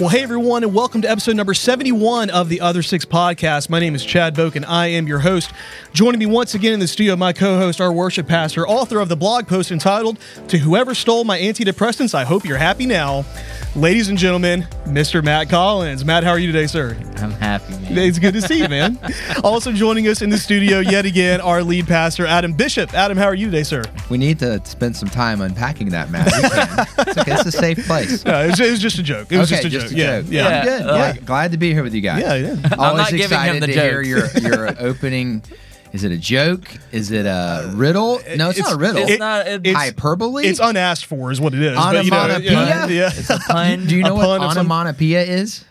Well, hey, everyone, and welcome to episode number 71 of The Other Six Podcast. My name is Chad Boke, and I am your host. Joining me once again in the studio, my co-host, our worship pastor, author of the blog post entitled, "To Whoever Stole My Antidepressants, I Hope You're Happy Now," ladies and gentlemen, Mr. Matt Collins. Matt, how are you today, sir? I'm happy, man. It's good to see you, man. Also joining us in the studio yet again, our lead pastor, Adam Bishop. Adam, how are you today, sir? We need to spend some time unpacking that, Matt. It's okay. It's a safe place. No, it was just a joke. It was okay, just a joke. Yeah. I'm good. Yeah. Glad to be here with you guys. Yeah. Always excited to hear your opening. Is it a joke? Is it a riddle? No, it's not a riddle. It's hyperbole? It's unasked for is what it is. Onomatopoeia? Yeah. It's a pun. Do you know what onomatopoeia is?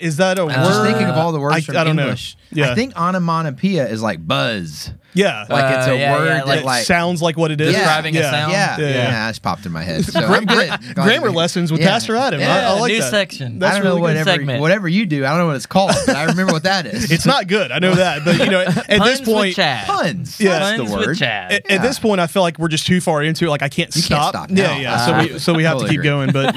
Is that a word? I'm just thinking of all the words from English. Yeah. I think onomatopoeia is like buzz. Yeah. Like it's a word that like sounds like what it is. Describing a sound. Yeah. That's popped in my head. So I'm good. Grammar lessons with Pastor Adam. I like that. New section. That's really good segment. Whatever you do, I don't know what it's called, but I remember what that is. It's not good. I know that. But, at this point. Puns. Yeah. That's the word. At this point, I feel like we're just too far into it. Like I can't stop. Yeah. So we have to keep going. But,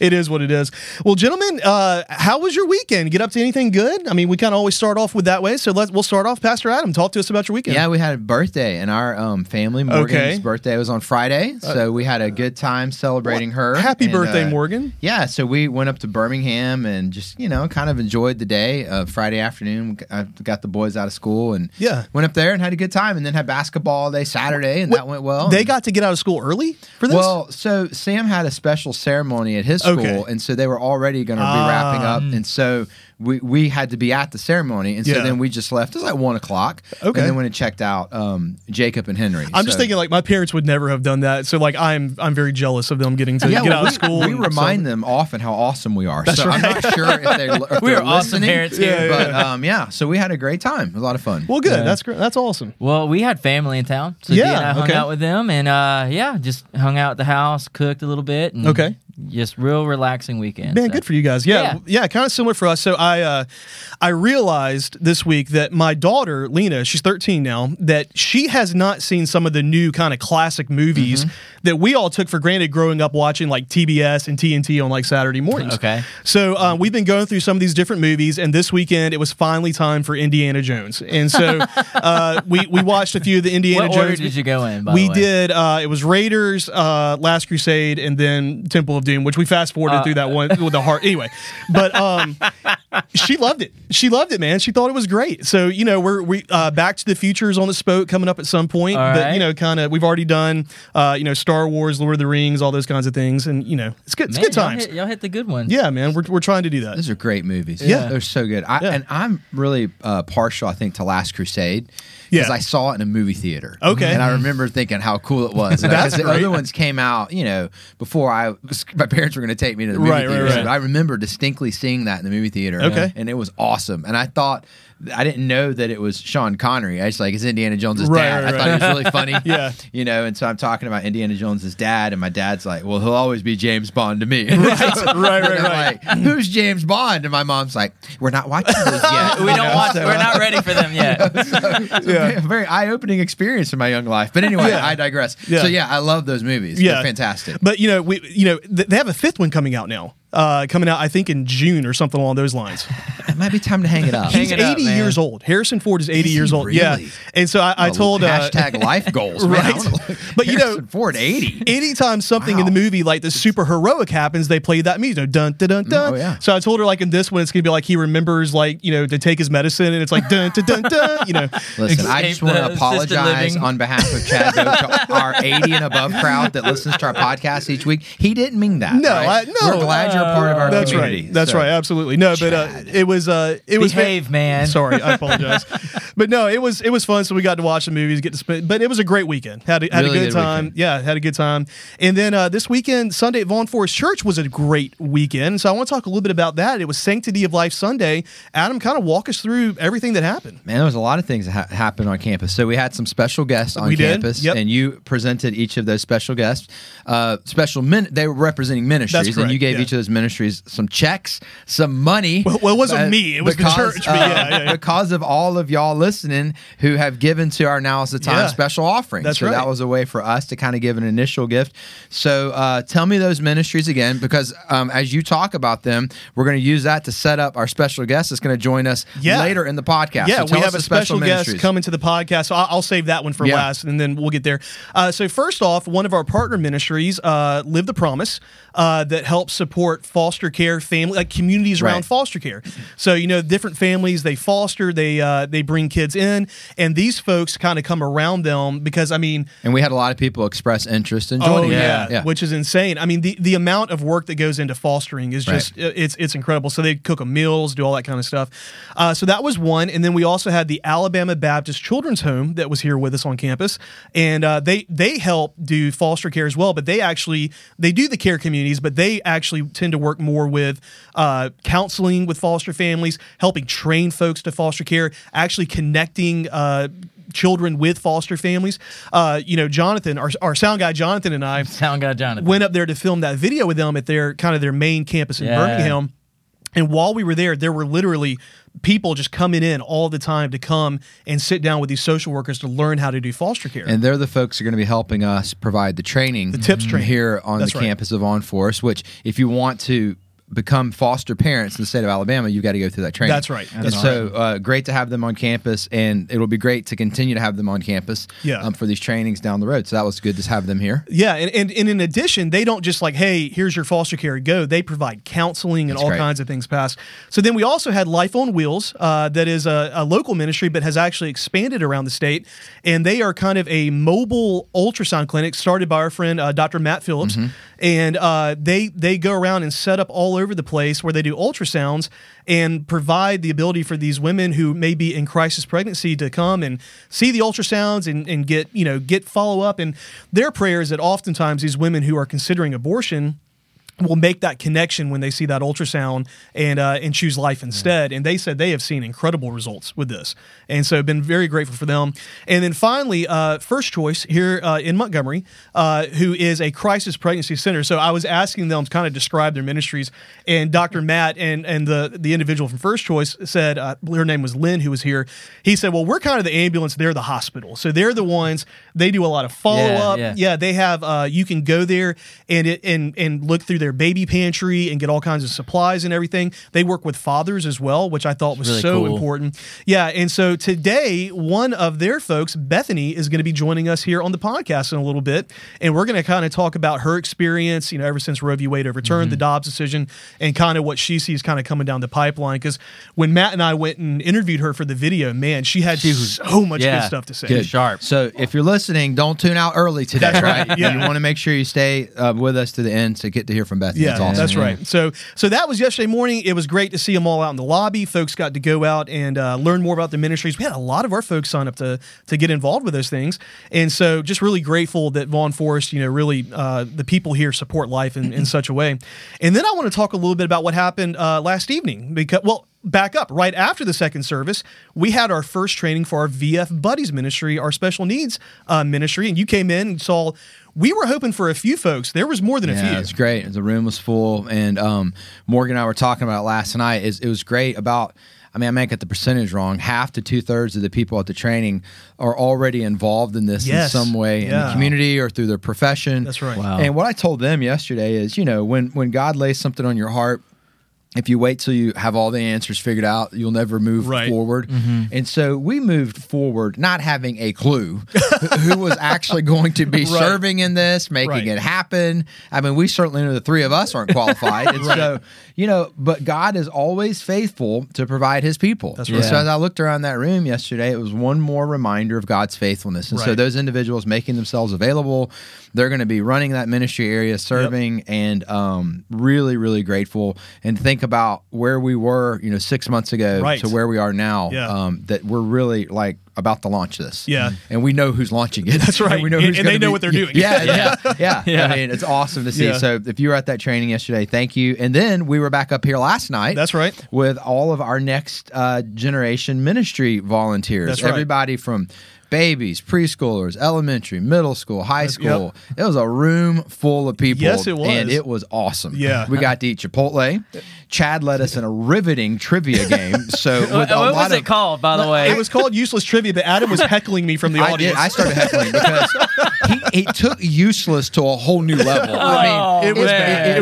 it is what it is. Well, gentlemen, how was your weekend? Get up to anything good? I mean, we kind of always start off with that way. So we'll start off. Pastor Adam, talk to us about your weekend. Yeah. We had a birthday in our family. Morgan's birthday was on Friday, so we had a good time celebrating her. Happy birthday, Morgan. Yeah, so we went up to Birmingham and just, kind of enjoyed the day. Friday afternoon, I got the boys out of school and went up there and had a good time, and then had basketball all day Saturday, and that went well. They got to get out of school early for this? Well, so Sam had a special ceremony at his school, and so they were already going to be wrapping up, and so we had to be at the ceremony, and so then we just left. It was like 1 o'clock, and then went and checked out Jacob and Henry. I'm just thinking, my parents would never have done that, so, I'm very jealous of them getting to get out of school. We remind them often how awesome we are, I'm not sure if they're listening. We are awesome parents here. So we had a great time. It was a lot of fun. Well, good. That's great. That's awesome. Well, we had family in town, so Dee and I hung out with them, and, just hung out at the house, cooked a little bit. And just real relaxing weekend. Man, good for you guys. Yeah, kind of similar for us. So I realized this week that my daughter, Lena, she's 13 now, that she has not seen some of the new kind of classic movies that we all took for granted growing up watching like TBS and TNT on like Saturday mornings. Okay. So we've been going through some of these different movies, and this weekend it was finally time for Indiana Jones. And so we watched a few of the Indiana Jones. What order did you go in, by the way? We did. It was Raiders, Last Crusade, and then Temple of Doom, which we fast forwarded through that one with the heart. Anyway, but she loved it. She loved it, man. She thought it was great. So we Back to the Future is on the spoke coming up at some point. All right. But we've already done Star Wars, Lord of the Rings, all those kinds of things, and it's good. It's good times. Y'all hit the good ones. Yeah, man. We're trying to do that. Those are great movies. Yeah, they're so good. And I'm really partial, I think, to Last Crusade because I saw it in a movie theater. Okay, and I remember thinking how cool it was. Because the other ones came out, before my parents were going to take me to the movie theater. Right. So I remember distinctly seeing that in the movie theater. Okay. And it was awesome. And I didn't know that it was Sean Connery. I was like, it's Indiana Jones' dad. I thought it was really funny. And so I'm talking about Indiana Jones' dad, and my dad's like, well, he'll always be James Bond to me. Right. Like, who's James Bond? And my mom's like, we're not watching those yet. We're not ready for them yet. So very eye-opening experience in my young life. But anyway, I digress. Yeah. So I love those movies. Yeah. They're fantastic. But they have a fifth one coming out now. Coming out, I think, in June or something along those lines. It might be time to hang it up. He's 80 years old. Harrison Ford is 80 years old. Really? Yeah. And so I told... hashtag life goals. Right. But Harrison Ford, 80. Anytime something in the movie, like the super heroic happens, they play that music. Dun, dun, dun, dun. Oh, yeah. So I told her, in this one, it's going to be he remembers, to take his medicine, and it's like, dun, dun, dun, dun, Listen, I just want to apologize on behalf of Chad to our 80 and above crowd that listens to our podcast each week. He didn't mean that. No, right? No. We're glad you're part of our community. Right. That's right. Absolutely. No, but it was behave, man. Sorry, I apologize. But no, it was fun. So we got to watch the movies, but it was a great weekend. Had a good time. Weekend. Yeah, had a good time. And then this weekend, Sunday at Vaughn Forest Church was a great weekend. So I want to talk a little bit about that. It was Sanctity of Life Sunday. Adam, kind of walk us through everything that happened. Man, there was a lot of things that happened on campus. So we had some special guests on campus, and you presented each of those special guests. They were representing ministries, and you gave each of those ministries some checks, some money. Well, it wasn't me. It was the church. But because of all of y'all listening who have given to our Now Is the Time special offering. That's so right. That was a way for us to kind of give an initial gift. So tell me those ministries again, because as you talk about them, we're going to use that to set up our special guest that's going to join us later in the podcast. Yeah, so we have a special guest coming to the podcast. So I'll save that one for last, and then we'll get there. So first off, one of our partner ministries, Live the Promise, that helps support foster care family, like communities around foster care. So, you know, different families, they foster, they bring kids in, and these folks kind of come around them because, I mean... And we had a lot of people express interest in joining which is insane. I mean, the amount of work that goes into fostering is just, it's incredible. So they cook them meals, do all that kind of stuff. So that was one. And then we also had the Alabama Baptist Children's Home that was here with us on campus. And they help do foster care as well, but they actually, they do the care communities, but they actually tend to work more with counseling with foster families, helping train folks to foster care, actually connecting children with foster families. You know, Jonathan, our sound guy Jonathan and I went up there to film that video with them at their kind of their main campus in Birmingham. And while we were there, there were literally people just coming in all the time to come and sit down with these social workers to learn how to do foster care. And they're the folks who are going to be helping us provide the training, the tips training here on the campus of Vaughn Forest, which if you want to become foster parents in the state of Alabama, you've got to go through that training. That's right. That's awesome. So great to have them on campus, and it'll be great to continue to have them on campus for these trainings down the road. So that was good to have them here. Yeah, and in addition, they don't just like, hey, here's your foster care, go. They provide counseling and all kinds of things past. So then we also had Life on Wheels, that is a local ministry but has actually expanded around the state, and they are kind of a mobile ultrasound clinic started by our friend Dr. Matt Phillips, and they go around and set up all over the place where they do ultrasounds and provide the ability for these women who may be in crisis pregnancy to come and see the ultrasounds and get follow-up. And their prayer is that oftentimes these women who are considering abortion will make that connection when they see that ultrasound and choose life instead. And they said they have seen incredible results with this. And so been very grateful for them. And then finally, First Choice here in Montgomery, who is a crisis pregnancy center. So I was asking them to kind of describe their ministries. And Dr. Matt and the individual from First Choice said, her name was Lynn, who was here. He said, well, we're kind of the ambulance. They're the hospital. So they're the ones, they do a lot of follow-up. Yeah, they have, you can go there and look through their baby pantry and get all kinds of supplies and everything. They work with fathers as well, which I thought was really so important. Yeah, and so today, one of their folks, Bethany, is going to be joining us here on the podcast in a little bit, and we're going to kind of talk about her experience, you know, ever since Roe v. Wade overturned the Dobbs decision, and kind of what she sees kind of coming down the pipeline. Because when Matt and I went and interviewed her for the video, man, she was so much good stuff to say. Good. Sharp. So if you're listening, don't tune out early today, right? You want to make sure you stay with us to the end to get to hear from Bethany. Yeah, that's awesome. That's right. So that was yesterday morning. It was great to see them all out in the lobby. Folks got to go out and learn more about the ministries. We had a lot of our folks sign up to get involved with those things, and so just really grateful that Vaughn Forest, you know, really the people here support life in such a way. And then I want to talk a little bit about what happened last evening, because back up, right after the second service, we had our first training for our VF Buddies ministry, our special needs ministry, and you came in and saw. We were hoping for a few folks. There was more than a few. Yeah, it was great. The room was full, and Morgan and I were talking about it last night. It was great about... I mean, I may get the percentage wrong. Half to two-thirds of the people at the training are already involved in this in some way in the community or through their profession. That's right. Wow. And what I told them yesterday is, you know, when God lays something on your heart, if you wait till you have all the answers figured out, you'll never move forward. And so we moved forward not having a clue who was actually going to be serving in this, making it happen. I mean, we certainly know the three of us aren't qualified. And so, you know, but God is always faithful to provide his people. That's right. So as I looked around that room yesterday, it was one more reminder of God's faithfulness. And so those individuals making themselves available, they're going to be running that ministry area, serving, and really, really grateful. And think about where we were, you know, 6 months ago to where we are now, that we're really like about to launch this. Yeah. And we know who's launching it. That's right. And they know what they're doing. Yeah. I mean, it's awesome to see. Yeah. So if you were at that training yesterday, thank you. And then we were back up here last night. That's right. With all of our next generation ministry volunteers. That's right. Everybody from babies, preschoolers, elementary, middle school, high school. Yep. It was a room full of people. Yes, it was. And it was awesome. Yeah. We got to eat Chipotle. Chad led us in a riveting trivia game. So with what was it called, by the way? It was called Useless Trivia, but Adam was heckling me from the audience. I started heckling because he took useless to a whole new level. I mean, it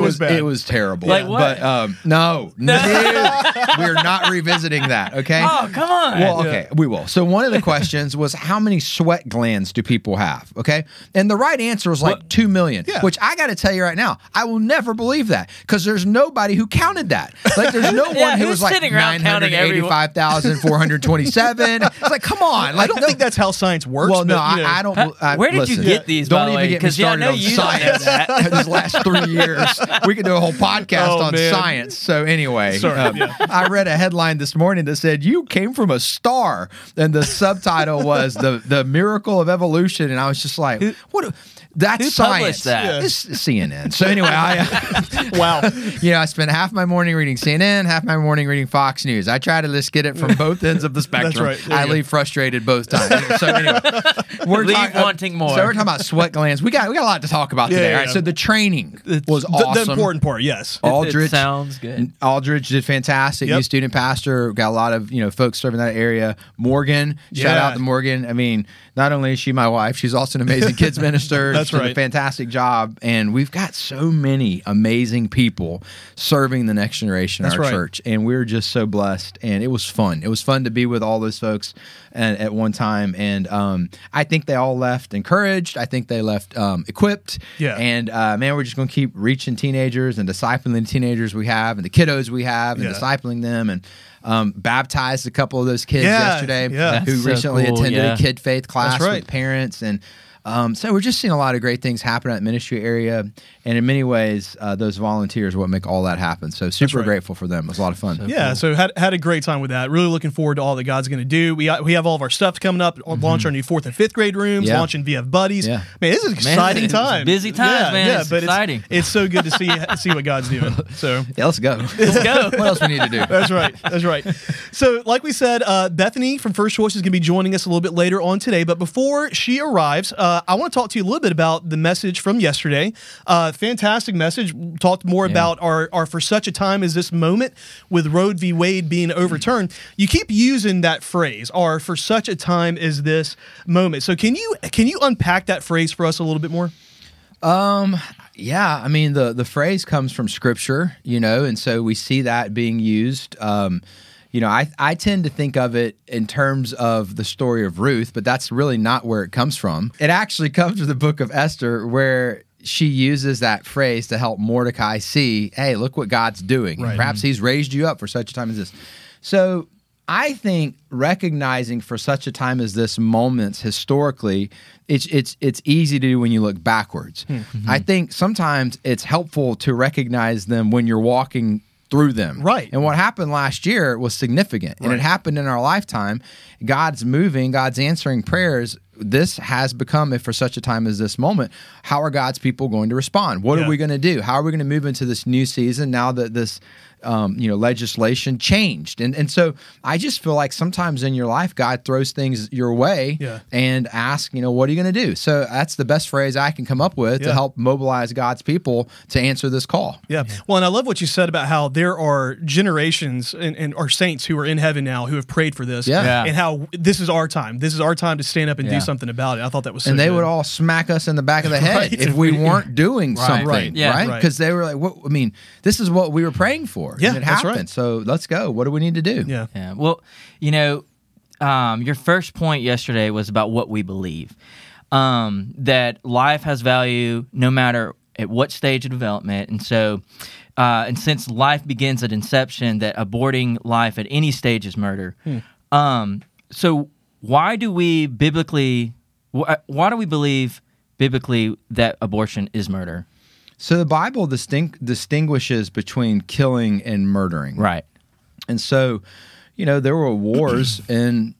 was bad. It was terrible. Like what? But no. We're not revisiting that, okay? Oh, come on. Well, okay, we will. So one of the questions was how many sweat glands do people have, okay? And the right answer was like 2 million, which I got to tell you right now, I will never believe that because there's nobody who counted that. Like there's no one who was like 985,427. It's like, come on. Like, I don't think that's how science works. Well, no, but, I don't. Where did you get these, by the way? Don't even get me started on science. These last 3 years, we could do a whole podcast on science. So anyway, I read a headline this morning that said, you came from a star. And the subtitle was the Miracle of Evolution. And I was just like, what? That's science. That? It's CNN. So anyway, I spent half my morning reading CNN, half my morning reading Fox News. I try to just get it from both ends of the spectrum. That's right. I leave frustrated both times. So anyway, wanting more. So we're talking about sweat glands. We got a lot to talk about today. Yeah. All right. So the training was awesome. The important part, yes. Aldrich sounds good. Aldrich did fantastic. Yep. New student pastor. Got a lot of folks serving that area. Morgan, shout out to Morgan. I mean, not only is she my wife, she's also an amazing kids minister. That's right. A fantastic job, and we've got so many amazing people serving the next generation at our church, and we're just so blessed, and it was fun. It was fun to be with all those folks at one time, and I think they all left encouraged. I think they left equipped, and we're just going to keep reaching teenagers and discipling the teenagers we have and the kiddos we have and discipling them, and baptized a couple of those kids yesterday who recently attended a kid faith class with parents, and so we're just seeing a lot of great things happen at the ministry area, and in many ways, those volunteers are what make all that happen. So super grateful for them. It was a lot of fun. So cool. So had a great time with that. Really looking forward to all that God's going to do. We have all of our stuff coming up. Launch our new 4th and 5th grade rooms. Yeah. Launching VF Buddies. Yeah. Man, this is an exciting time. Busy time, man. Yeah, it's exciting. It's so good to see what God's doing. So let's go. Let's go. What else we need to do? That's right. So like we said, Bethany from First Choice is going to be joining us a little bit later on today. But before she arrives, I want to talk to you a little bit about the message from yesterday. Fantastic message. Talked more about our for such a time as this moment with Roe v. Wade being overturned. You keep using that phrase, our for such a time as this moment. So can you unpack that phrase for us a little bit more? Yeah, I mean, the phrase comes from Scripture, and so we see that being used. I tend to think of it in terms of the story of Ruth, but that's really not where it comes from. It actually comes from the book of Esther, where she uses that phrase to help Mordecai see, hey, look what God's doing. Right. Perhaps he's raised you up for such a time as this. So I think recognizing for such a time as this moments historically, it's easy to do when you look backwards. Mm-hmm. I think sometimes it's helpful to recognize them when you're walking through them. Right. And what happened last year was significant. Right. And it happened in our lifetime. God's moving, God's answering prayers. This has become, if for such a time as this moment, how are God's people going to respond? What are we going to do? How are we going to move into this new season now that this legislation changed? And so I just feel like sometimes in your life, God throws things your way and asks, what are you going to do? So that's the best phrase I can come up with to help mobilize God's people to answer this call. Yeah. Well, and I love what you said about how there are generations and our saints who are in heaven now who have prayed for this and how this is our time. This is our time to stand up and do something about it. I thought that was so good. Would all smack us in the back of the head if we weren't doing something, right? Because they were like, this is what we were praying for. Yeah, it happened. Right. So let's go. What do we need to do? Yeah. Well, your first point yesterday was about what we believe, that life has value no matter at what stage of development. And so, and since life begins at inception, that aborting life at any stage is murder. So why do we believe biblically that abortion is murder? So the Bible distinguishes between killing and murdering. Right. And so, there were wars in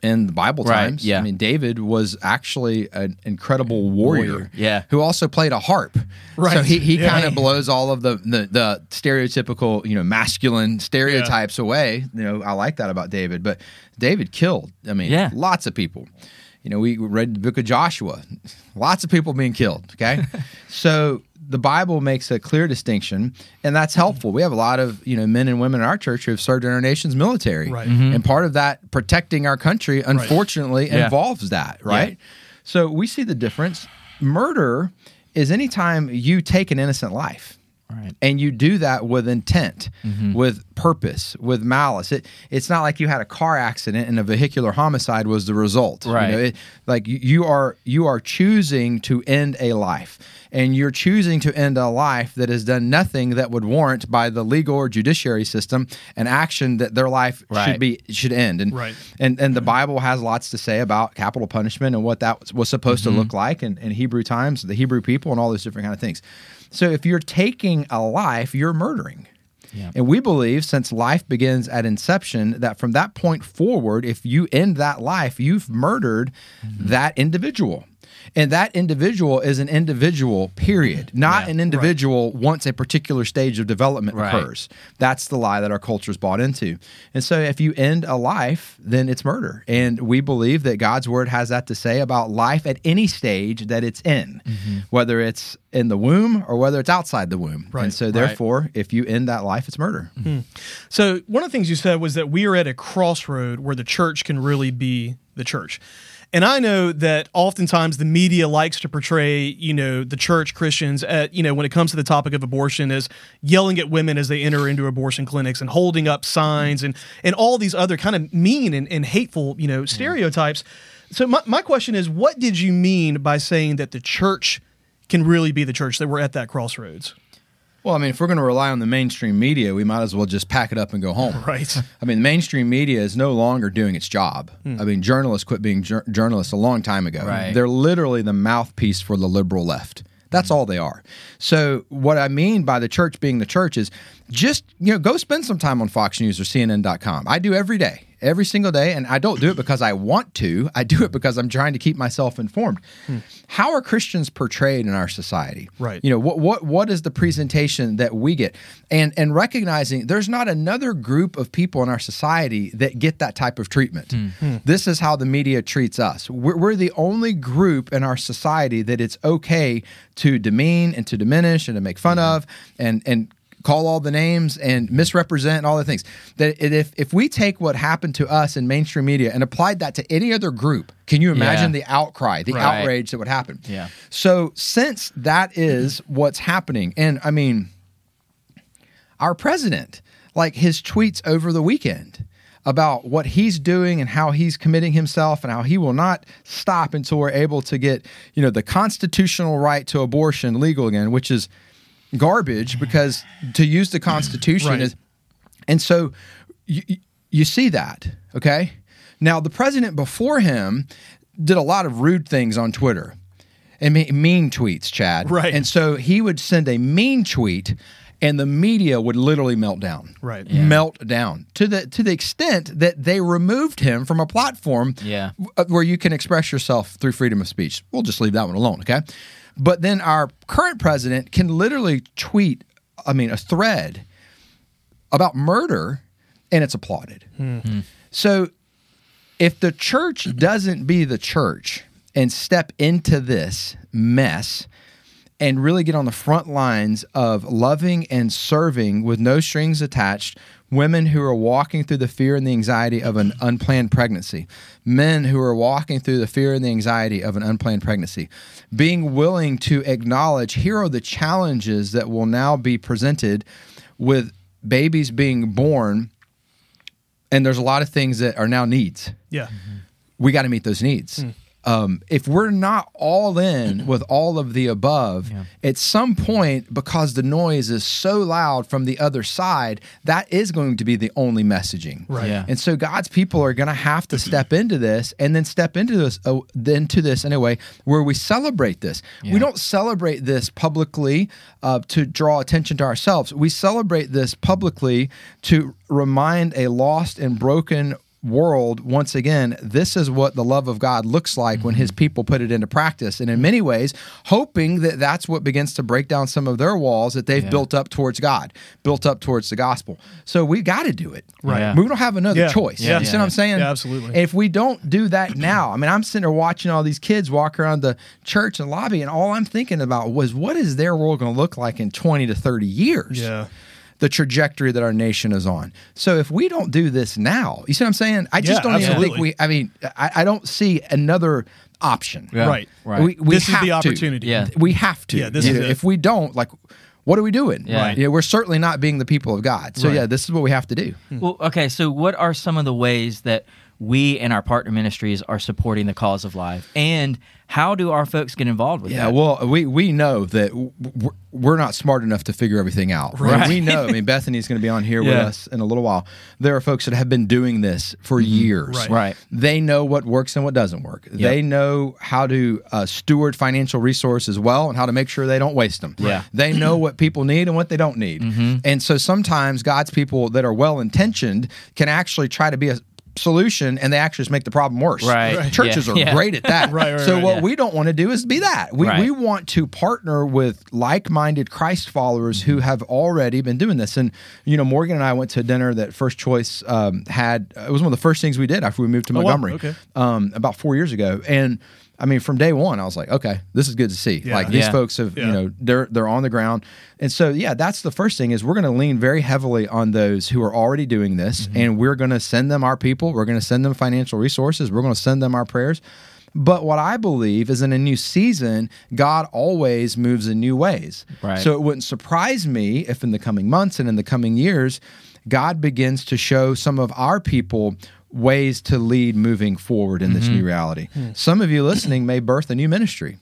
the Bible times. Yeah. I mean, David was actually an incredible warrior who also played a harp. Right. So he kind of blows all of the stereotypical, masculine stereotypes away. I like that about David. But David killed, lots of people. You know, we read the book of Joshua. Lots of people being killed, okay? So the Bible makes a clear distinction, and that's helpful. We have a lot of, you know, men and women in our church who have served in our nation's military. Right. Mm-hmm. And part of that protecting our country, unfortunately, involves that, right? Yeah. So we see the difference. Murder is anytime you take an innocent life. Right. And you do that with intent, with purpose, with malice. It's not like you had a car accident and a vehicular homicide was the result. Right. You know, you are choosing to end a life, and you're choosing to end a life that has done nothing that would warrant by the legal or judiciary system an action that their life should end. And and the Bible has lots to say about capital punishment and what that was supposed to look like in Hebrew times, the Hebrew people, and all those different kind of things. So if you're taking a life, you're murdering. Yeah. And we believe, since life begins at inception, that from that point forward, if you end that life, you've murdered that individual. And that individual is an individual, period, not an individual once a particular stage of development occurs. That's the lie that our culture's bought into. And so if you end a life, then it's murder. And we believe that God's word has that to say about life at any stage that it's in, whether it's in the womb or whether it's outside the womb. Right. And so therefore, if you end that life, it's murder. Mm-hmm. So one of the things you said was that we are at a crossroad where the church can really be the church. And I know that oftentimes the media likes to portray, you know, the church, Christians, at, you know, when it comes to the topic of abortion, as yelling at women as they enter into abortion clinics and holding up signs and all these other kind of mean and hateful, you know, stereotypes. So my question is, what did you mean by saying that the church can really be the church, that we're at that crossroads? Well, I mean, if we're going to rely on the mainstream media, we might as well just pack it up and go home. Right. I mean, mainstream media is no longer doing its job. I mean, journalists quit being journalists a long time ago. Right. They're literally the mouthpiece for the liberal left. That's all they are. So what I mean by the church being the church is just, you know, go spend some time on Fox News or CNN.com. I do every day. Every single day, and I don't do it because I want to. I do it because I'm trying to keep myself informed. How are Christians portrayed in our society? Right. You know, what is the presentation that we get? And recognizing there's not another group of people in our society that get that type of treatment. This is how the media treats us. We're the only group in our society that it's okay to demean and to diminish and to make fun of and call all the names and misrepresent and all the things. That if we take what happened to us in mainstream media and applied that to any other group, can you imagine the outcry, the outrage that would happen? Yeah. So since that is what's happening, and I mean, our president, like his tweets over the weekend about what he's doing and how he's committing himself and how he will not stop until we're able to get, you know, the constitutional right to abortion legal again, which is garbage, because to use the Constitution is, and so you see that, okay? Now, the president before him did a lot of rude things on Twitter and mean tweets, Chad. Right. And so he would send a mean tweet, and the media would literally melt down. Right. Yeah. Melt down to the extent that they removed him from a platform where you can express yourself through freedom of speech. We'll just leave that one alone, okay? But then our current president can literally tweet, I mean, a thread about murder, and it's applauded. Mm-hmm. So if the church doesn't be the church and step into this mess and really get on the front lines of loving and serving with no strings attached women who are walking through the fear and the anxiety of an unplanned pregnancy, men who are walking through the fear and the anxiety of an unplanned pregnancy, being willing to acknowledge here are the challenges that will now be presented with babies being born, and there's a lot of things that are now needs. Yeah, we got to meet those needs. If we're not all in with all of the above, at some point, because the noise is so loud from the other side, that is going to be the only messaging. Right. Yeah. And so God's people are going to have to step into this, and then step into this in a way where we celebrate this. Yeah. We don't celebrate this publicly to draw attention to ourselves. We celebrate this publicly to remind a lost and broken world, once again, this is what the love of God looks like when his people put it into practice. And in many ways, hoping that that's what begins to break down some of their walls that they've built up towards God, built up towards the gospel. So we've got to do it. Right. Yeah. We don't have another choice. Yeah. You see what I'm saying? Yeah, absolutely. If we don't do that now, I mean, I'm sitting there watching all these kids walk around the church and lobby, and all I'm thinking about was, what is their world going to look like in 20 to 30 years? Yeah. The trajectory that our nation is on. So if we don't do this now, you see what I'm saying? I just don't even think we, I mean, I don't see another option. Yeah. Right. We this have is the opportunity. Yeah. We have to. Yeah, this is it. If we don't, like, what are we doing? Yeah. Right. You know, we're certainly not being the people of God. So this is what we have to do. Well, okay, so what are some of the ways that we and our partner ministries are supporting the cause of life? And how do our folks get involved with that? Yeah, well, we know that we're not smart enough to figure everything out. Right. Right? We know. I mean, Bethany's going to be on here with us in a little while. There are folks that have been doing this for years. Right. They know what works and what doesn't work. Yep. They know how to steward financial resources well and how to make sure they don't waste them. Yeah. They know what people need and what they don't need. Mm-hmm. And so sometimes God's people that are well-intentioned can actually try to be a solution, and they actually just make the problem worse. Right. Churches are great at that. So what we don't want to do is be that. We want to partner with like-minded Christ followers who have already been doing this. And, you know, Morgan and I went to a dinner that First Choice had. It was one of the first things we did after we moved to Montgomery about 4 years ago. And I mean, from day one, I was like, okay, this is good to see. Yeah. Like these folks have, you know, they're on the ground. And so, that's the first thing is we're going to lean very heavily on those who are already doing this, and we're going to send them our people. We're going to send them financial resources. We're going to send them our prayers. But what I believe is in a new season, God always moves in new ways. Right. So it wouldn't surprise me if in the coming months and in the coming years, God begins to show some of our people ways to lead moving forward in this new reality. Some of you listening may birth a new ministry.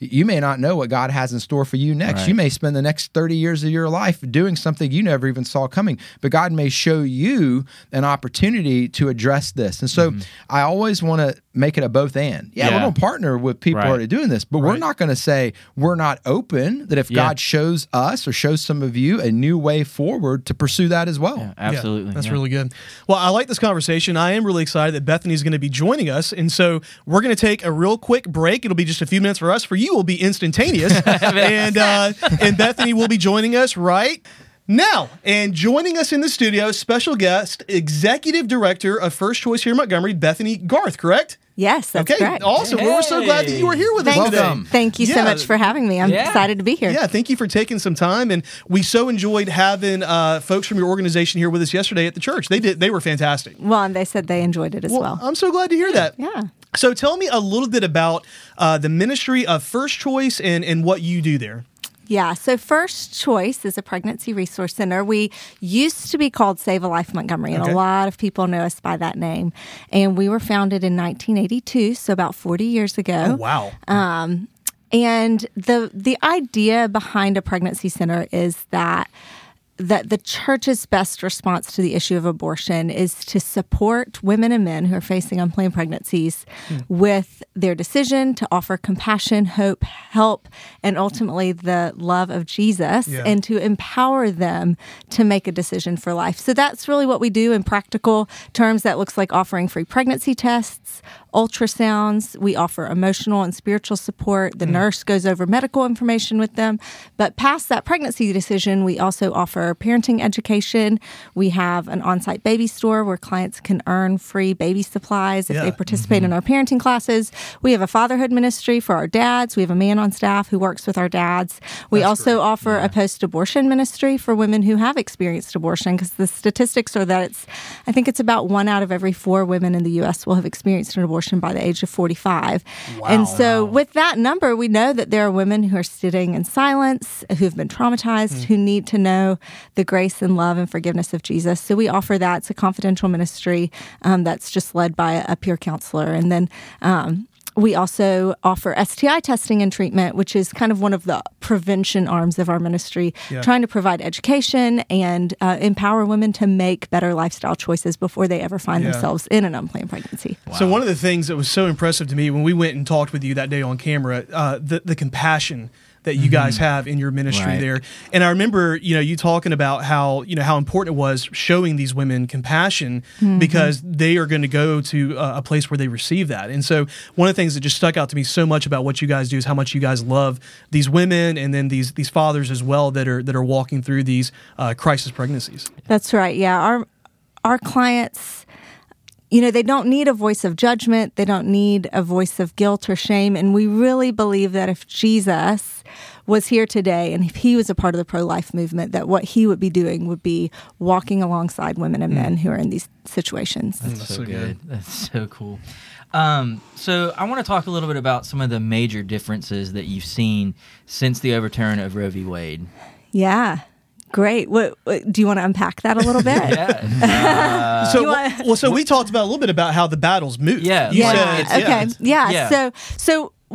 You may not know what God has in store for you next. Right. You may spend the next 30 years of your life doing something you never even saw coming, but God may show you an opportunity to address this. And so I always want to make it a both and. We're going to partner with people already doing this, but we're not going to say we're not open that if God shows us or shows some of you a new way forward to pursue that as well. Yeah, absolutely. That's really good. Well, I like this conversation. I am really excited that Bethany's going to be joining us. And so we're going to take a real quick break. It'll be just a few minutes for us. For you, will be instantaneous, and Bethany will be joining us right now. And joining us in the studio, special guest, Executive Director of First Choice here in Montgomery, Bethany Garth, correct? Yes, that's correct. Awesome. Hey. Well, we're so glad that you were here with us today. Welcome. Thank you so much for having me. I'm excited to be here. Yeah, thank you for taking some time. And we so enjoyed having folks from your organization here with us yesterday at the church. They were fantastic. Well, and they said they enjoyed it as well. I'm so glad to hear that. Yeah. So tell me a little bit about the ministry of First Choice and what you do there. Yeah, so First Choice is a pregnancy resource center. We used to be called Save a Life Montgomery, and a lot of people know us by that name. And we were founded in 1982, so about 40 years ago. Oh, wow. And the idea behind a pregnancy center is that the church's best response to the issue of abortion is to support women and men who are facing unplanned pregnancies with their decision to offer compassion, hope, help, and ultimately the love of Jesus, and to empower them to make a decision for life. So that's really what we do in practical terms. That looks like offering free pregnancy tests, ultrasounds. We offer emotional and spiritual support. The nurse goes over medical information with them. But past that pregnancy decision, we also offer parenting education. We have an on-site baby store where clients can earn free baby supplies if they participate in our parenting classes. We have a fatherhood ministry for our dads. We have a man on staff who works with our dads. We also offer a post-abortion ministry for women who have experienced abortion, because the statistics are that I think it's about 1 out of every 4 women in the U.S. will have experienced an abortion by the age of 45. Wow. And so with that number, we know that there are women who are sitting in silence, who've been traumatized, who need to know the grace and love and forgiveness of Jesus. So we offer that. It's a confidential ministry that's just led by a peer counselor. And then we also offer STI testing and treatment, which is kind of one of the prevention arms of our ministry, trying to provide education and empower women to make better lifestyle choices before they ever find themselves in an unplanned pregnancy. Wow. So one of the things that was so impressive to me when we went and talked with you that day on camera, the compassion that you guys have in your ministry there. And I remember, you know, you talking about how, you know, how important it was showing these women compassion because they are going to go to a place where they receive that. And so one of the things that just stuck out to me so much about what you guys do is how much you guys love these women and then these fathers as well that are walking through these crisis pregnancies. That's right. Yeah. Our clients, you know, they don't need a voice of judgment. They don't need a voice of guilt or shame. And we really believe that if Jesus was here today and if he was a part of the pro-life movement, that what he would be doing would be walking alongside women and men who are in these situations. That's so good. That's so cool. So I want to talk a little bit about some of the major differences that you've seen since the overturn of Roe v. Wade. Yeah. Great. What, do you want to unpack that a little bit? Yeah. So we talked about a little bit about how the battles moved. Yeah.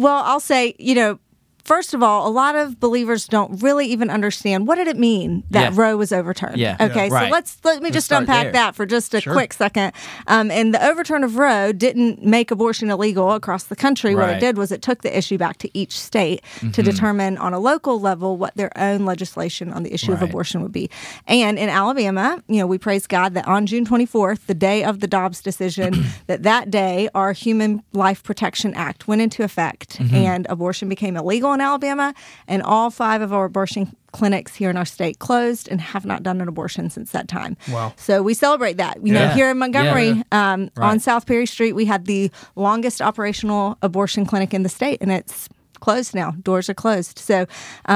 I'll say, you know, first of all, a lot of believers don't really even understand what did it mean that Roe was overturned. Yeah. Okay. Yeah. Right. So let me just unpack that for just a quick second. And the overturn of Roe didn't make abortion illegal across the country. What it did was it took the issue back to each state to determine on a local level what their own legislation on the issue of abortion would be. And in Alabama, you know, we praise God that on June 24th, the day of the Dobbs decision, that day our Human Life Protection Act went into effect and abortion became illegal in Alabama, and all 5 of our abortion clinics here in our state closed and have not done an abortion since that time. Wow. So we celebrate that. You know, here in Montgomery, on South Perry Street, we had the longest operational abortion clinic in the state, and it's closed now. Doors are closed. So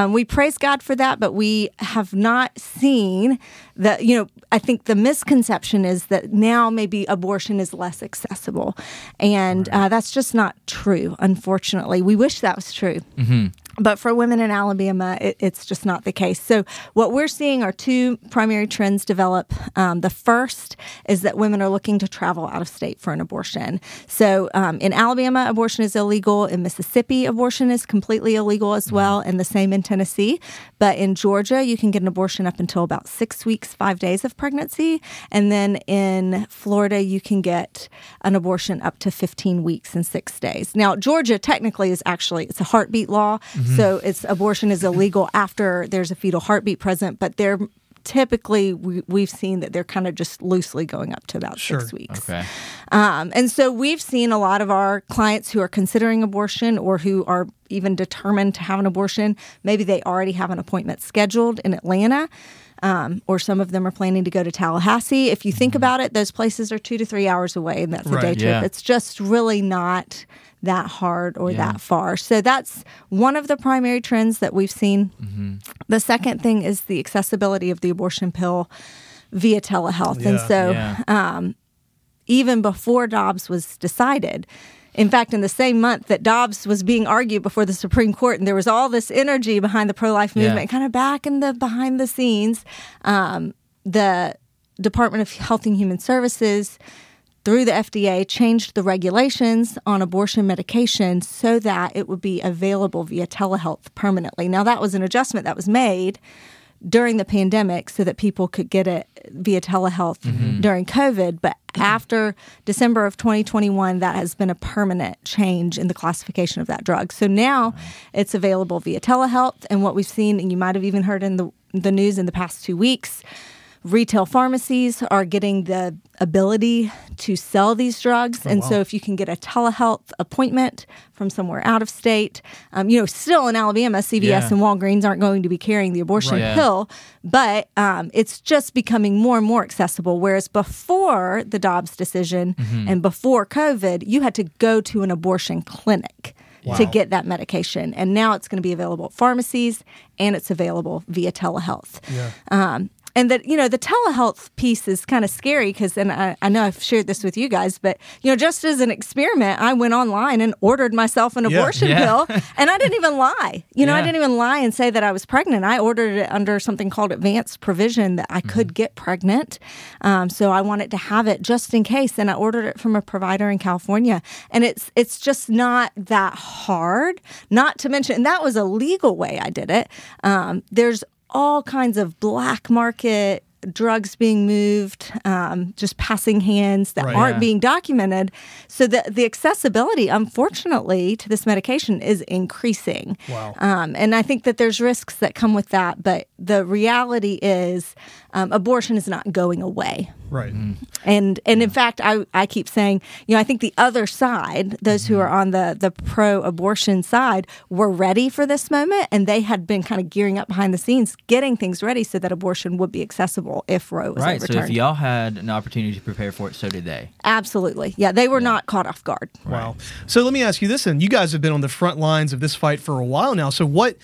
we praise God for that, but we have not seen that, you know, I think the misconception is that now maybe abortion is less accessible. And that's just not true, unfortunately. We wish that was true. Mm-hmm. But for women in Alabama, it's just not the case. So what we're seeing are 2 primary trends develop. The first is that women are looking to travel out of state for an abortion. So in Alabama, abortion is illegal. In Mississippi, abortion is completely illegal as well, and the same in Tennessee. But in Georgia, you can get an abortion up until about 6 weeks, 5 days of pregnancy. And then in Florida, you can get an abortion up to 15 weeks and 6 days. Now, Georgia technically is actually, it's a heartbeat law. So it's abortion is illegal after there's a fetal heartbeat present, but they're typically we've seen that they're kind of just loosely going up to about 6 weeks. Okay. And so we've seen a lot of our clients who are considering abortion or who are even determined to have an abortion, maybe they already have an appointment scheduled in Atlanta. Or some of them are planning to go to Tallahassee. If you think about it, those places are 2 to 3 hours away, and that's a day trip. It's just really not that hard or that far. So that's one of the primary trends that we've seen. The second thing is the accessibility of the abortion pill via telehealth. And so even before Dobbs was decided, in fact, in the same month that Dobbs was being argued before the Supreme Court, and there was all this energy behind the pro-life movement, kind of back in the behind the scenes, the Department of Health and Human Services, through the FDA, changed the regulations on abortion medication so that it would be available via telehealth permanently. Now, that was an adjustment that was made during the pandemic so that people could get it via telehealth during COVID. But after December of 2021, that has been a permanent change in the classification of that drug. So now it's available via telehealth. And what we've seen, and you might have even heard in the news in the past 2 weeks, retail pharmacies are getting the ability to sell these drugs. So if you can get a telehealth appointment from somewhere out of state, you know, still in Alabama, CVS and Walgreens aren't going to be carrying the abortion pill, but it's just becoming more and more accessible. Whereas before the Dobbs decision and before COVID, you had to go to an abortion clinic to get that medication. And now it's going to be available at pharmacies and it's available via telehealth. Yeah. And that, you know, the telehealth piece is kind of scary because, and I know I've shared this with you guys, but, you know, just as an experiment, I went online and ordered myself an abortion pill, and I didn't even lie. You know, I didn't even lie and say that I was pregnant. I ordered it under something called advanced provision that I could get pregnant. So I wanted to have it just in case, and I ordered it from a provider in California. And it's just not that hard, not to mention, and that was a legal way I did it. There's all kinds of black market drugs being moved, just passing hands that aren't being documented. So the accessibility, unfortunately, to this medication is increasing. Wow. And I think that there's risks that come with that, but the reality is abortion is not going away. Right. Mm-hmm. And in fact, I keep saying, you know, I think the other side, those who are on the pro-abortion side, were ready for this moment, and they had been kind of gearing up behind the scenes, getting things ready so that abortion would be accessible if Roe was overturned. So if y'all had an opportunity to prepare for it, so did they. Absolutely. Yeah, they were not caught off guard. Wow. So let me ask you this, and you guys have been on the front lines of this fight for a while now, so what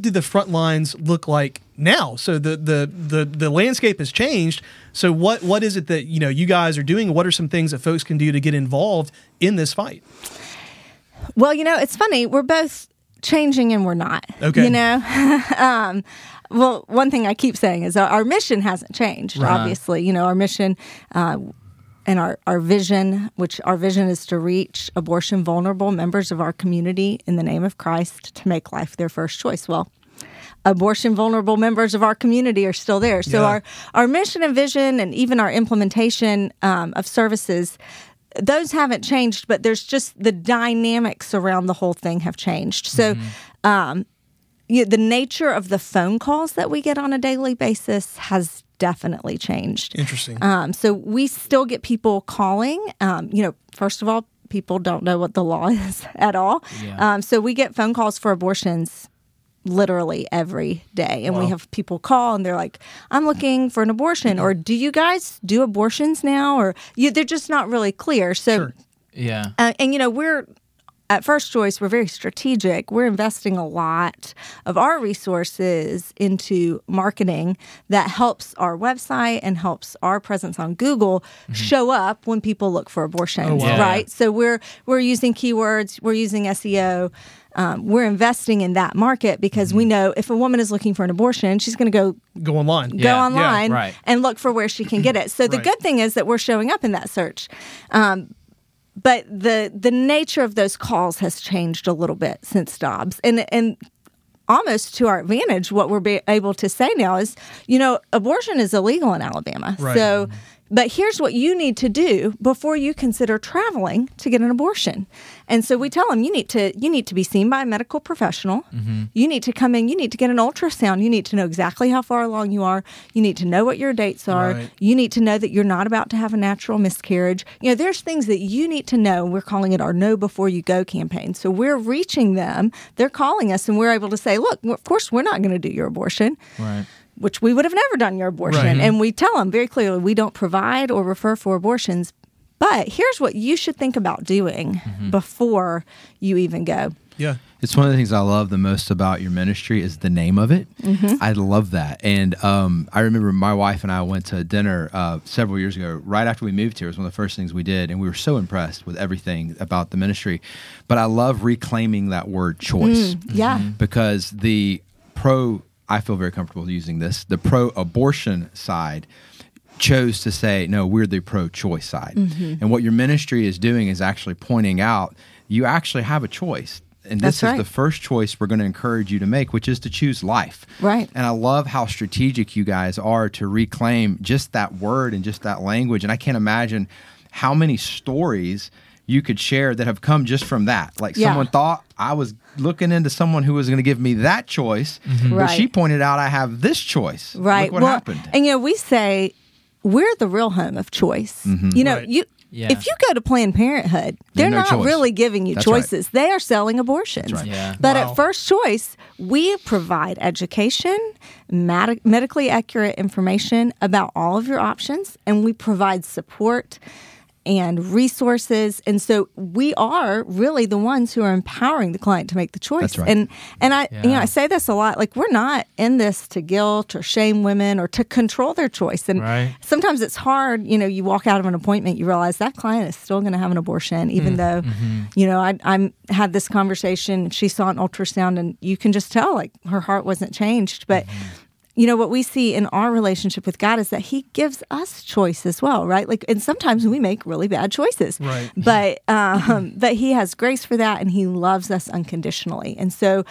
do the front lines look like now? So the landscape has changed. So what is it that, you know, you guys are doing? What are some things that folks can do to get involved in this fight? Well, you know, it's funny. We're both changing and we're not. Okay. You know? Well, one thing I keep saying is our mission hasn't changed, obviously. You know, our mission and our vision, which our vision is to reach abortion-vulnerable members of our community in the name of Christ to make life their first choice. Well, abortion-vulnerable members of our community are still there. So our mission and vision and even our implementation of services, those haven't changed, but there's just the dynamics around the whole thing have changed. So the nature of the phone calls that we get on a daily basis has definitely changed. Interesting. So we still get people calling. You know, first of all, people don't know what the law is at all. Yeah. So we get phone calls for abortions literally every day. And we have people call and they're like, I'm looking for an abortion, or do you guys do abortions now? Or they're just not really clear. So, yeah. And you know, we're at First Choice, we're very strategic. We're investing a lot of our resources into marketing that helps our website and helps our presence on Google show up when people look for abortions, right? So we're using keywords, we're using SEO. We're investing in that market because we know if a woman is looking for an abortion, she's going to go online, and look for where she can get it. So the good thing is that we're showing up in that search. But the nature of those calls has changed a little bit since Dobbs. And almost to our advantage, what we're able to say now is, you know, abortion is illegal in Alabama. Right. So, but here's what you need to do before you consider traveling to get an abortion. And so we tell them, you need to be seen by a medical professional. Mm-hmm. You need to come in. You need to get an ultrasound. You need to know exactly how far along you are. You need to know what your dates are. Right. You need to know that you're not about to have a natural miscarriage. You know, there's things that you need to know. We're calling it our Know Before You Go campaign. So we're reaching them. They're calling us, and we're able to say, look, of course, we're not going to do your abortion. Right. Which we would have never done your abortion. Right. And we tell them very clearly, we don't provide or refer for abortions, but here's what you should think about doing before you even go. Yeah. It's one of the things I love the most about your ministry is the name of it. Mm-hmm. I love that. And I remember my wife and I went to dinner several years ago, right after we moved here. It was one of the first things we did. And we were so impressed with everything about the ministry. But I love reclaiming that word choice. Mm, yeah. Mm-hmm. Because I feel very comfortable using this. The pro-abortion side chose to say, no, we're the pro-choice side. Mm-hmm. And what your ministry is doing is actually pointing out you actually have a choice. And this is the first choice we're going to encourage you to make, which is to choose life. Right. And I love how strategic you guys are to reclaim just that word and just that language. And I can't imagine how many stories you could share that have come just from that. Like someone thought I was looking into someone who was going to give me that choice, but she pointed out I have this choice. Right. Look what happened. And you know, we say we're the real home of choice. Mm-hmm. You know, if you go to Planned Parenthood, they're not really giving you choices. They are selling abortions. Right. Yeah. But at First Choice, we provide education, medically accurate information about all of your options, and we provide support and resources. And so we are really the ones who are empowering the client to make the choice. That's right. And I say this a lot, like we're not in this to guilt or shame women or to control their choice. And sometimes it's hard, you know, you walk out of an appointment, you realize that client is still going to have an abortion, even though, you know, I had this conversation, she saw an ultrasound and you can just tell like her heart wasn't changed. But you know, what we see in our relationship with God is that he gives us choice as well, right? Like, and sometimes we make really bad choices, right? But but he has grace for that, and he loves us unconditionally. And so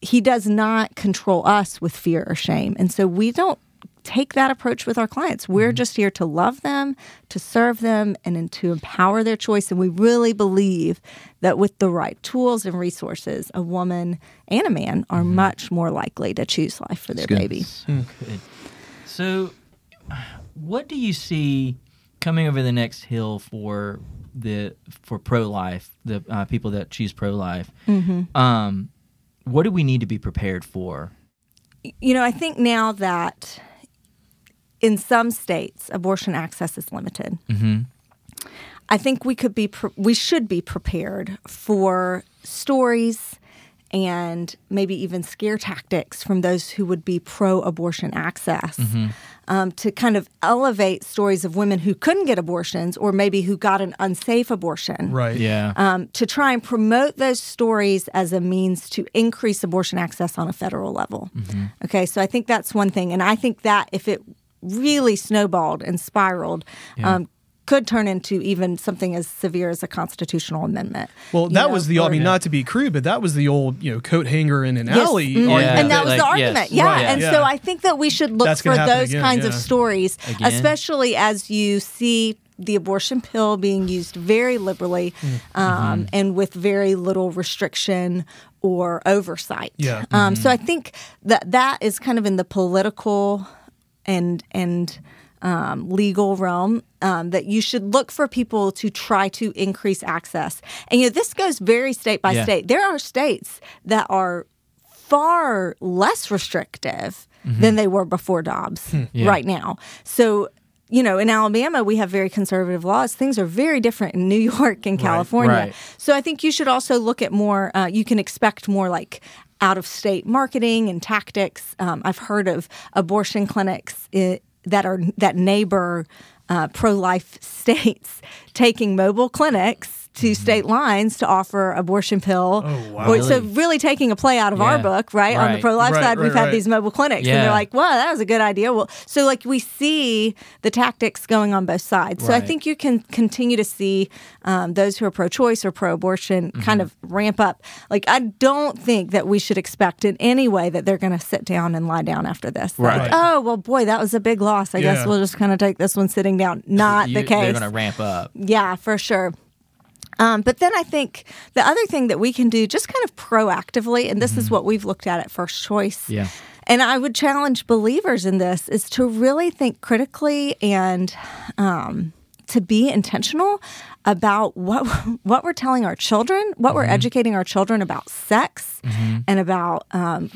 he does not control us with fear or shame. And so we don't take that approach with our clients. We're just here to love them, to serve them, and to empower their choice. And we really believe that with the right tools and resources, a woman and a man are much more likely to choose life for their baby. So good. So what do you see coming over the next hill for pro-life, the people that choose pro-life? What do we need to be prepared for? You know, I think now that in some states, abortion access is limited. I think we could be we should be prepared for stories and maybe even scare tactics from those who would be pro-abortion access to kind of elevate stories of women who couldn't get abortions or maybe who got an unsafe abortion. To try and promote those stories as a means to increase abortion access on a federal level. Okay, so I think that's one thing. And I think that if it really snowballed and spiraled, could turn into even something as severe as a constitutional amendment. Well, that was the, I mean, not to be crude, but that was the old, you know, coat hanger in an alley. And that was like, the argument. And so I think that we should look for those kinds of stories, especially as you see the abortion pill being used very liberally and with very little restriction or oversight. So I think that that is kind of in the political and legal realm, that you should look for people to try to increase access. And, you know, this goes very state by state. There are states that are far less restrictive than they were before Dobbs right now. So, you know, in Alabama, we have very conservative laws. Things are very different in New York and California. So I think you should also look at more, you can expect more like out-of-state marketing and tactics. I've heard of abortion clinics that neighbor pro-life states taking mobile clinics to state lines to offer abortion pill. So really taking a play out of our book, right? On the pro-life side, we've had these mobile clinics. And they're like, wow, that was a good idea. Well, so like we see the tactics going on both sides. So I think you can continue to see those who are pro-choice or pro-abortion kind of ramp up. Like I don't think that we should expect in any way that they're going to sit down and lie down after this. Like, oh, well, boy, that was a big loss. I guess we'll just kind of take this one sitting down. Not the case. They're going to ramp up. Yeah, for sure. But then I think the other thing that we can do just kind of proactively, and this is what we've looked at First Choice, and I would challenge believers in this, is to really think critically and to be intentional about what we're telling our children, what we're educating our children about sex and about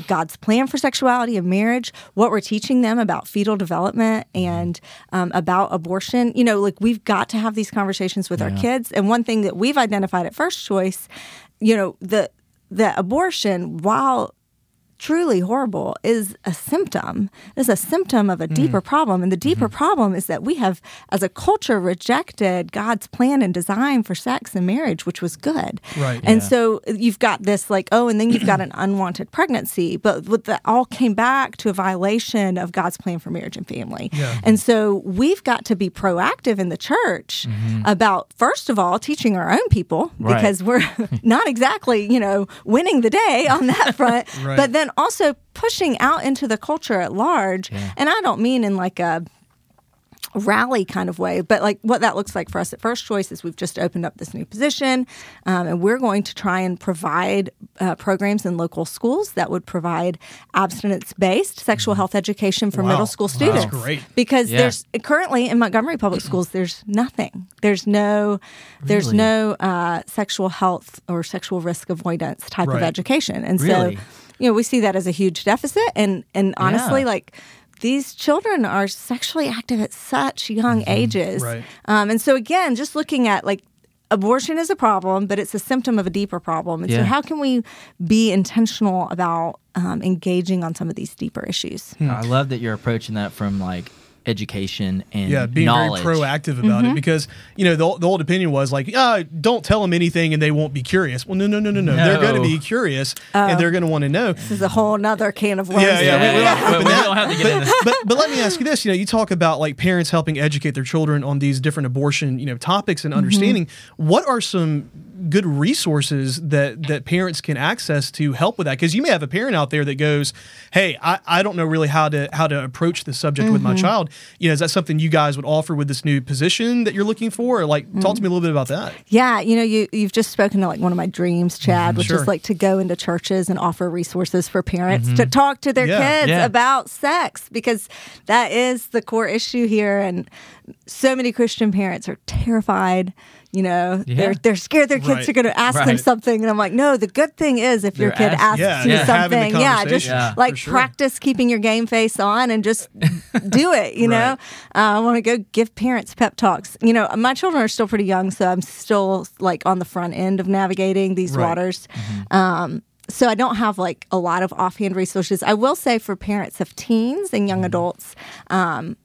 God's plan for sexuality and marriage, what we're teaching them about fetal development and about abortion. You know, like we've got to have these conversations with our kids. And one thing that we've identified at First Choice, you know, the abortion, while truly horrible, is a symptom. It's a symptom of a deeper problem. And the deeper problem is that we have, as a culture, rejected God's plan and design for sex and marriage, which was good. And so you've got this like, oh, and then you've got an unwanted pregnancy, but that all came back to a violation of God's plan for marriage and family. And so we've got to be proactive in the church about, first of all, teaching our own people, because we're not exactly, you know, winning the day on that front. But then also pushing out into the culture at large, and I don't mean in like a rally kind of way, but like what that looks like for us at First Choice is we've just opened up this new position, and we're going to try and provide programs in local schools that would provide abstinence-based sexual health education for middle school students. That's great. Because there's currently in Montgomery Public Schools, there's nothing. There's no sexual health or sexual risk avoidance type of education, and so. You know, we see that as a huge deficit, and honestly, like, these children are sexually active at such young ages. And so, again, just looking at, like, abortion is a problem, but it's a symptom of a deeper problem. And so how can we be intentional about engaging on some of these deeper issues? I love that you're approaching that from, like, education and being knowledge. Very proactive about it, because you know the old opinion was like, don't tell them anything and they won't be curious. Well, no. They're going to be curious and they're going to want to know. This is a whole nother can of worms. We don't have to get into this. But let me ask you this: you know, you talk about like parents helping educate their children on these different abortion topics and understanding. What are some good resources that parents can access to help with that? Because you may have a parent out there that goes, hey, I don't know really how to approach this subject with my child. You know, is that something you guys would offer with this new position that you're looking for? Or like, talk to me a little bit about that. Yeah, you know, you've just spoken to like one of my dreams, Chad, which is like to go into churches and offer resources for parents to talk to their kids about sex, because that is the core issue here. And so many Christian parents are terrified. You know, they're scared their kids are going to ask them something. And I'm like, no, the good thing is if your kid asks you something, practice keeping your game face on and just do it, you know. I want to go give parents pep talks. You know, my children are still pretty young, so I'm still like on the front end of navigating these waters. So I don't have like a lot of offhand resources. I will say for parents of teens and young adults and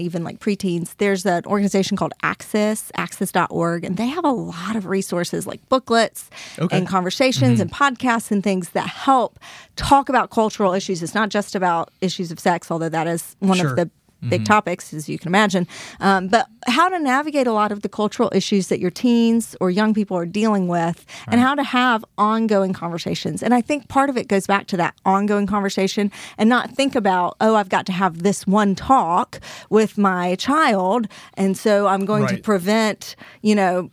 even like preteens, there's an organization called Access, access.org, and they have a lot of resources like booklets and conversations and podcasts and things that help talk about cultural issues. It's not just about issues of sex, although that is one of the big topics, as you can imagine, but how to navigate a lot of the cultural issues that your teens or young people are dealing with and how to have ongoing conversations. And I think part of it goes back to that ongoing conversation and not think about, oh, I've got to have this one talk with my child, and so I'm going to prevent, you know,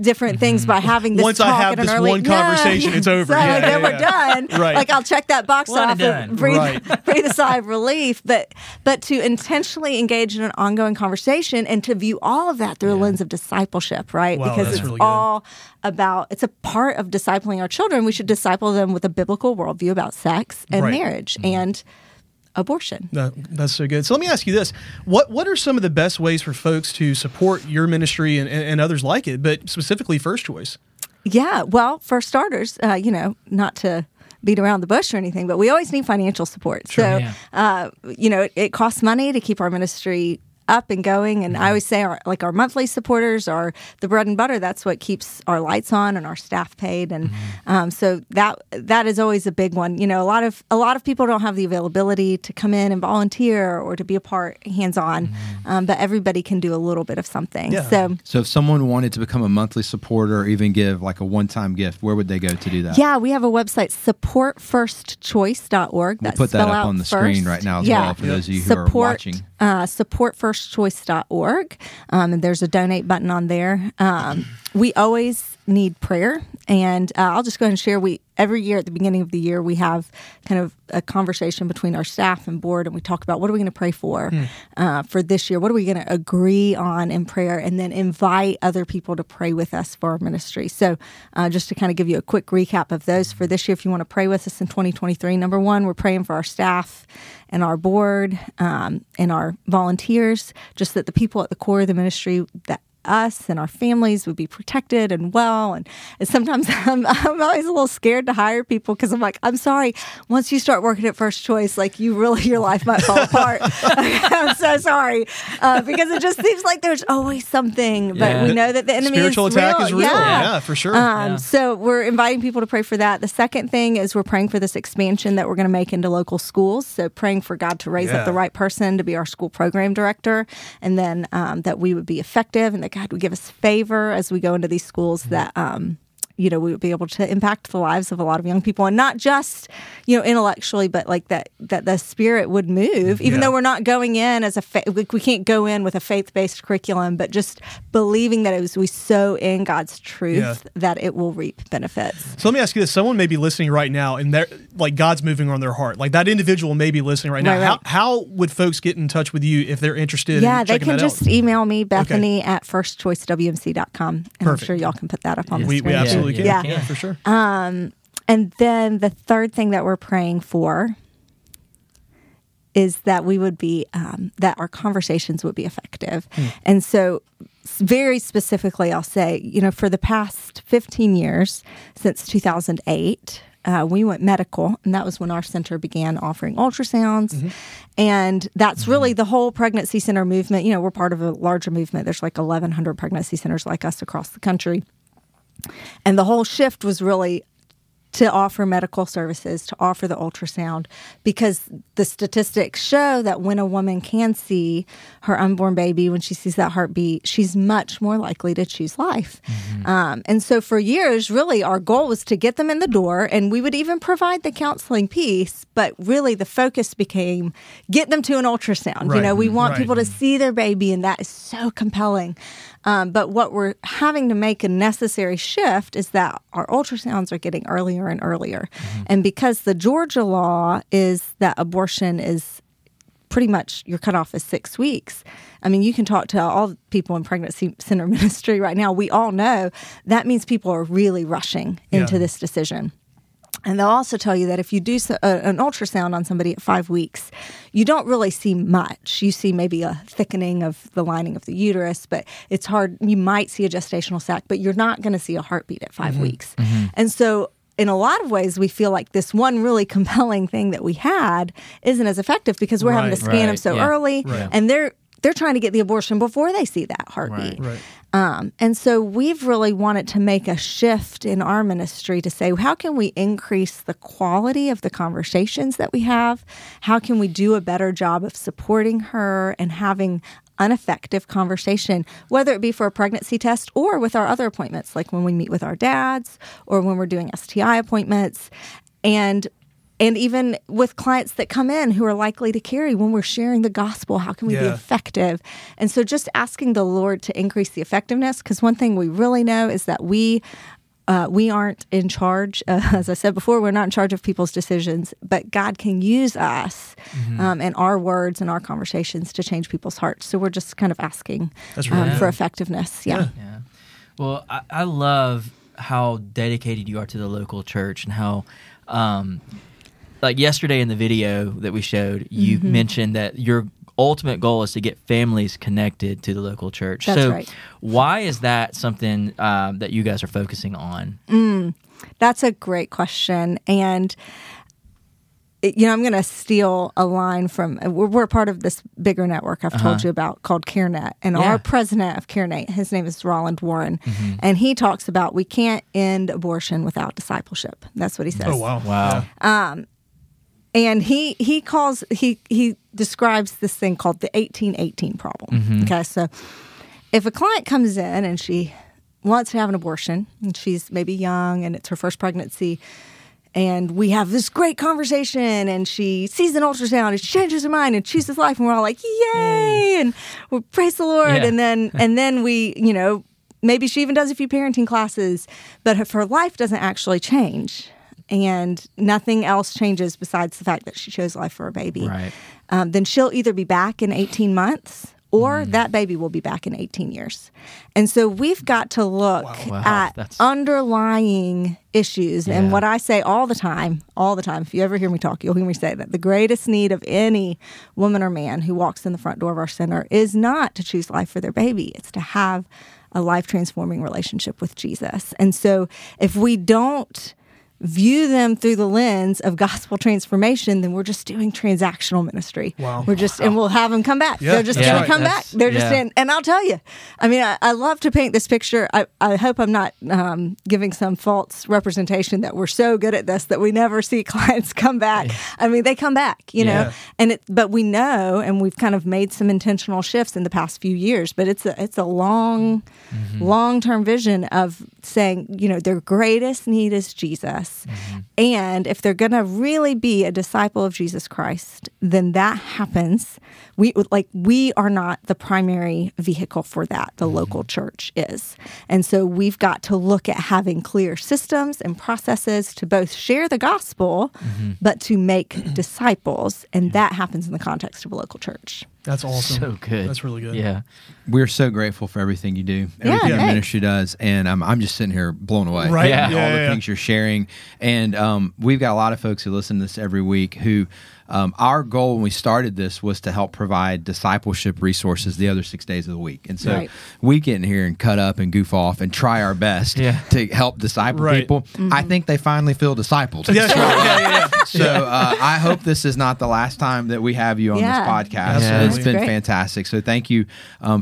different things by having this talk. Once I have this one conversation, it's over. So then we're done. Like, I'll check that box off and breathe a sigh of relief. But to intentionally engage in an ongoing conversation and to view all of that through a lens of discipleship, right? Wow, because it's really all about, it's a part of discipling our children. We should disciple them with a biblical worldview about sex and marriage and abortion. That's so good. So let me ask you this. What are some of the best ways for folks to support your ministry and others like it, but specifically First Choice? Yeah, well, for starters, you know, not to beat around the bush or anything, but we always need financial support. You know, it costs money to keep our ministry up and going. And I always say our monthly supporters are the bread and butter. That's what keeps our lights on and our staff paid. And so that is always a big one. You know, a lot of people don't have the availability to come in and volunteer or to be a part hands-on, but everybody can do a little bit of something. Yeah. So if someone wanted to become a monthly supporter or even give like a one-time gift, where would they go to do that? Yeah, we have a website, supportfirstchoice.org. We'll put that up on the screen right now as well for those of you who are watching. Support firstchoice.org, and there's a donate button on there. We always need prayer, and I'll just go ahead and share. Every year at the beginning of the year, we have kind of a conversation between our staff and board, and we talk about what are we going to pray for this year? What are we going to agree on in prayer, and then invite other people to pray with us for our ministry? So just to kind of give you a quick recap of those for this year, if you want to pray with us in 2023, number one, we're praying for our staff and our board and our volunteers, just that the people at the core of the ministry, that us and our families would be protected and well. And sometimes I'm always a little scared to hire people because I'm like, I'm sorry, once you start working at First Choice, like your life might fall apart. I'm so sorry. Because it just seems like there's always something, but we know that the enemy Spiritual attack is real. Yeah, for sure. So we're inviting people to pray for that. The second thing is we're praying for this expansion that we're going to make into local schools. So praying for God to raise up the right person to be our school program director, and then that we would be effective and that God would give us favor as we go into these schools, that, you know, we would be able to impact the lives of a lot of young people, and not just, you know, intellectually, but like that the Spirit would move, even though we're not going in as we can't go in with a faith-based curriculum, but just believing that we sow in God's truth that it will reap benefits. So let me ask you this. Someone may be listening right now and they're like, God's moving on their heart. Like that individual may be listening right now. Right. How would folks get in touch with you if they're interested? Yeah, they can just email me, Bethany at firstchoicewmc.com. And perfect. I'm sure y'all can put that up on the screen. We absolutely can. Yeah, for sure. And then the third thing that we're praying for is that we would be, that our conversations would be effective. And so very specifically, I'll say, you know, for the past 15 years, since 2008, we went medical, and that was when our center began offering ultrasounds. And that's really the whole pregnancy center movement. You know, we're part of a larger movement. There's like 1,100 pregnancy centers like us across the country. And the whole shift was really to offer medical services, to offer the ultrasound, because the statistics show that when a woman can see her unborn baby, when she sees that heartbeat, she's much more likely to choose life. Mm-hmm. And so for years, really, our goal was to get them in the door, and we would even provide the counseling piece, but really the focus became get them to an ultrasound. Right. You know, we want people to see their baby, and that is so compelling. But what we're having to make a necessary shift is that our ultrasounds are getting earlier and earlier. Mm-hmm. And because the Georgia law is that abortion is pretty much your cutoff is 6 weeks. I mean, you can talk to all the people in pregnancy center ministry right now. We all know that means people are really rushing into this decision. And they'll also tell you that if you do an ultrasound on somebody at 5 weeks, you don't really see much. You see maybe a thickening of the lining of the uterus, but it's hard. You might see a gestational sac, but you're not going to see a heartbeat at five weeks. Mm-hmm. And so in a lot of ways, we feel like this one really compelling thing that we had isn't as effective because we're having to scan them so early, and they're trying to get the abortion before they see that heartbeat. Right. And so we've really wanted to make a shift in our ministry to say, how can we increase the quality of the conversations that we have? How can we do a better job of supporting her and having an effective conversation, whether it be for a pregnancy test or with our other appointments, like when we meet with our dads or when we're doing STI appointments. And even with clients that come in who are likely to carry, when we're sharing the gospel, how can we be effective? And so just asking the Lord to increase the effectiveness, because one thing we really know is that we aren't in charge. As I said before, we're not in charge of people's decisions, but God can use us and our words and our conversations to change people's hearts. So we're just kind of asking for effectiveness. Yeah. Well, I love how dedicated you are to the local church and how... Like yesterday in the video that we showed, you mentioned that your ultimate goal is to get families connected to the local church. That's so right. Why is that something that you guys are focusing on? That's a great question. And, you know, I'm going to steal a line from, we're part of this bigger network I've told you about called CareNet. And our president of CareNet, his name is Roland Warren. Mm-hmm. And he talks about we can't end abortion without discipleship. That's what he says. Oh, wow. And he describes this thing called the 18-18 problem. Mm-hmm. Okay, so if a client comes in and she wants to have an abortion, and she's maybe young and it's her first pregnancy, and we have this great conversation, and she sees an ultrasound, and she changes her mind and chooses life, and we're all like, yay, and we praise the Lord, and then we, you know, maybe she even does a few parenting classes, but if her life doesn't actually change— and nothing else changes besides the fact that she chose life for a baby, right. Then she'll either be back in 18 months or that baby will be back in 18 years. And so we've got to look at underlying issues. Yeah. And what I say all the time, if you ever hear me talk, you'll hear me say that the greatest need of any woman or man who walks in the front door of our center is not to choose life for their baby. It's to have a life-transforming relationship with Jesus. And so if we don't view them through the lens of gospel transformation, then we're just doing transactional ministry. Wow. We're just, and we'll have them come back. Yeah. They're just going to come back. They're just in. And I'll tell you, I mean, I love to paint this picture. I hope I'm not giving some false representation that we're so good at this that we never see clients come back. Yeah. I mean, they come back, you know, and but we know, and we've kind of made some intentional shifts in the past few years, but it's a long, long-term vision of saying, you know, their greatest need is Jesus. Mm-hmm. And if they're going to really be a disciple of Jesus Christ, then that happens. We are not the primary vehicle for that. The local church is. And so we've got to look at having clear systems and processes to both share the gospel, but to make disciples. And that happens in the context of a local church. That's awesome. So good. That's really good. Yeah. We're so grateful for everything you do, everything your ministry does. And I'm just sitting here blown away. Right. Yeah. All the things you're sharing. And we've got a lot of folks who listen to this every week who our goal when we started this was to help provide discipleship resources the other 6 days of the week. And so we get in here and cut up and goof off and try our best to help disciple people. Mm-hmm. I think they finally feel disciples. So I hope this is not the last time that we have you on this podcast. Yeah. It's been fantastic. So thank you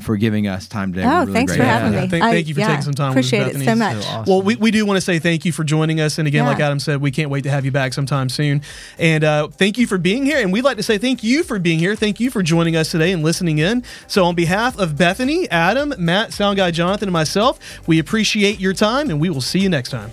for giving us time today. Oh, really thanks for having me. Thank you for taking some time with us, Bethany. Appreciate it so much. So awesome. Well, we do want to say thank you for joining us. And again, like Adam said, we can't wait to have you back sometime soon. And thank you for being here. And we'd like to say thank you for being here. Thank you for joining us today and listening in. So on behalf of Bethany, Adam, Matt, Sound Guy Jonathan, and myself, we appreciate your time, and we will see you next time.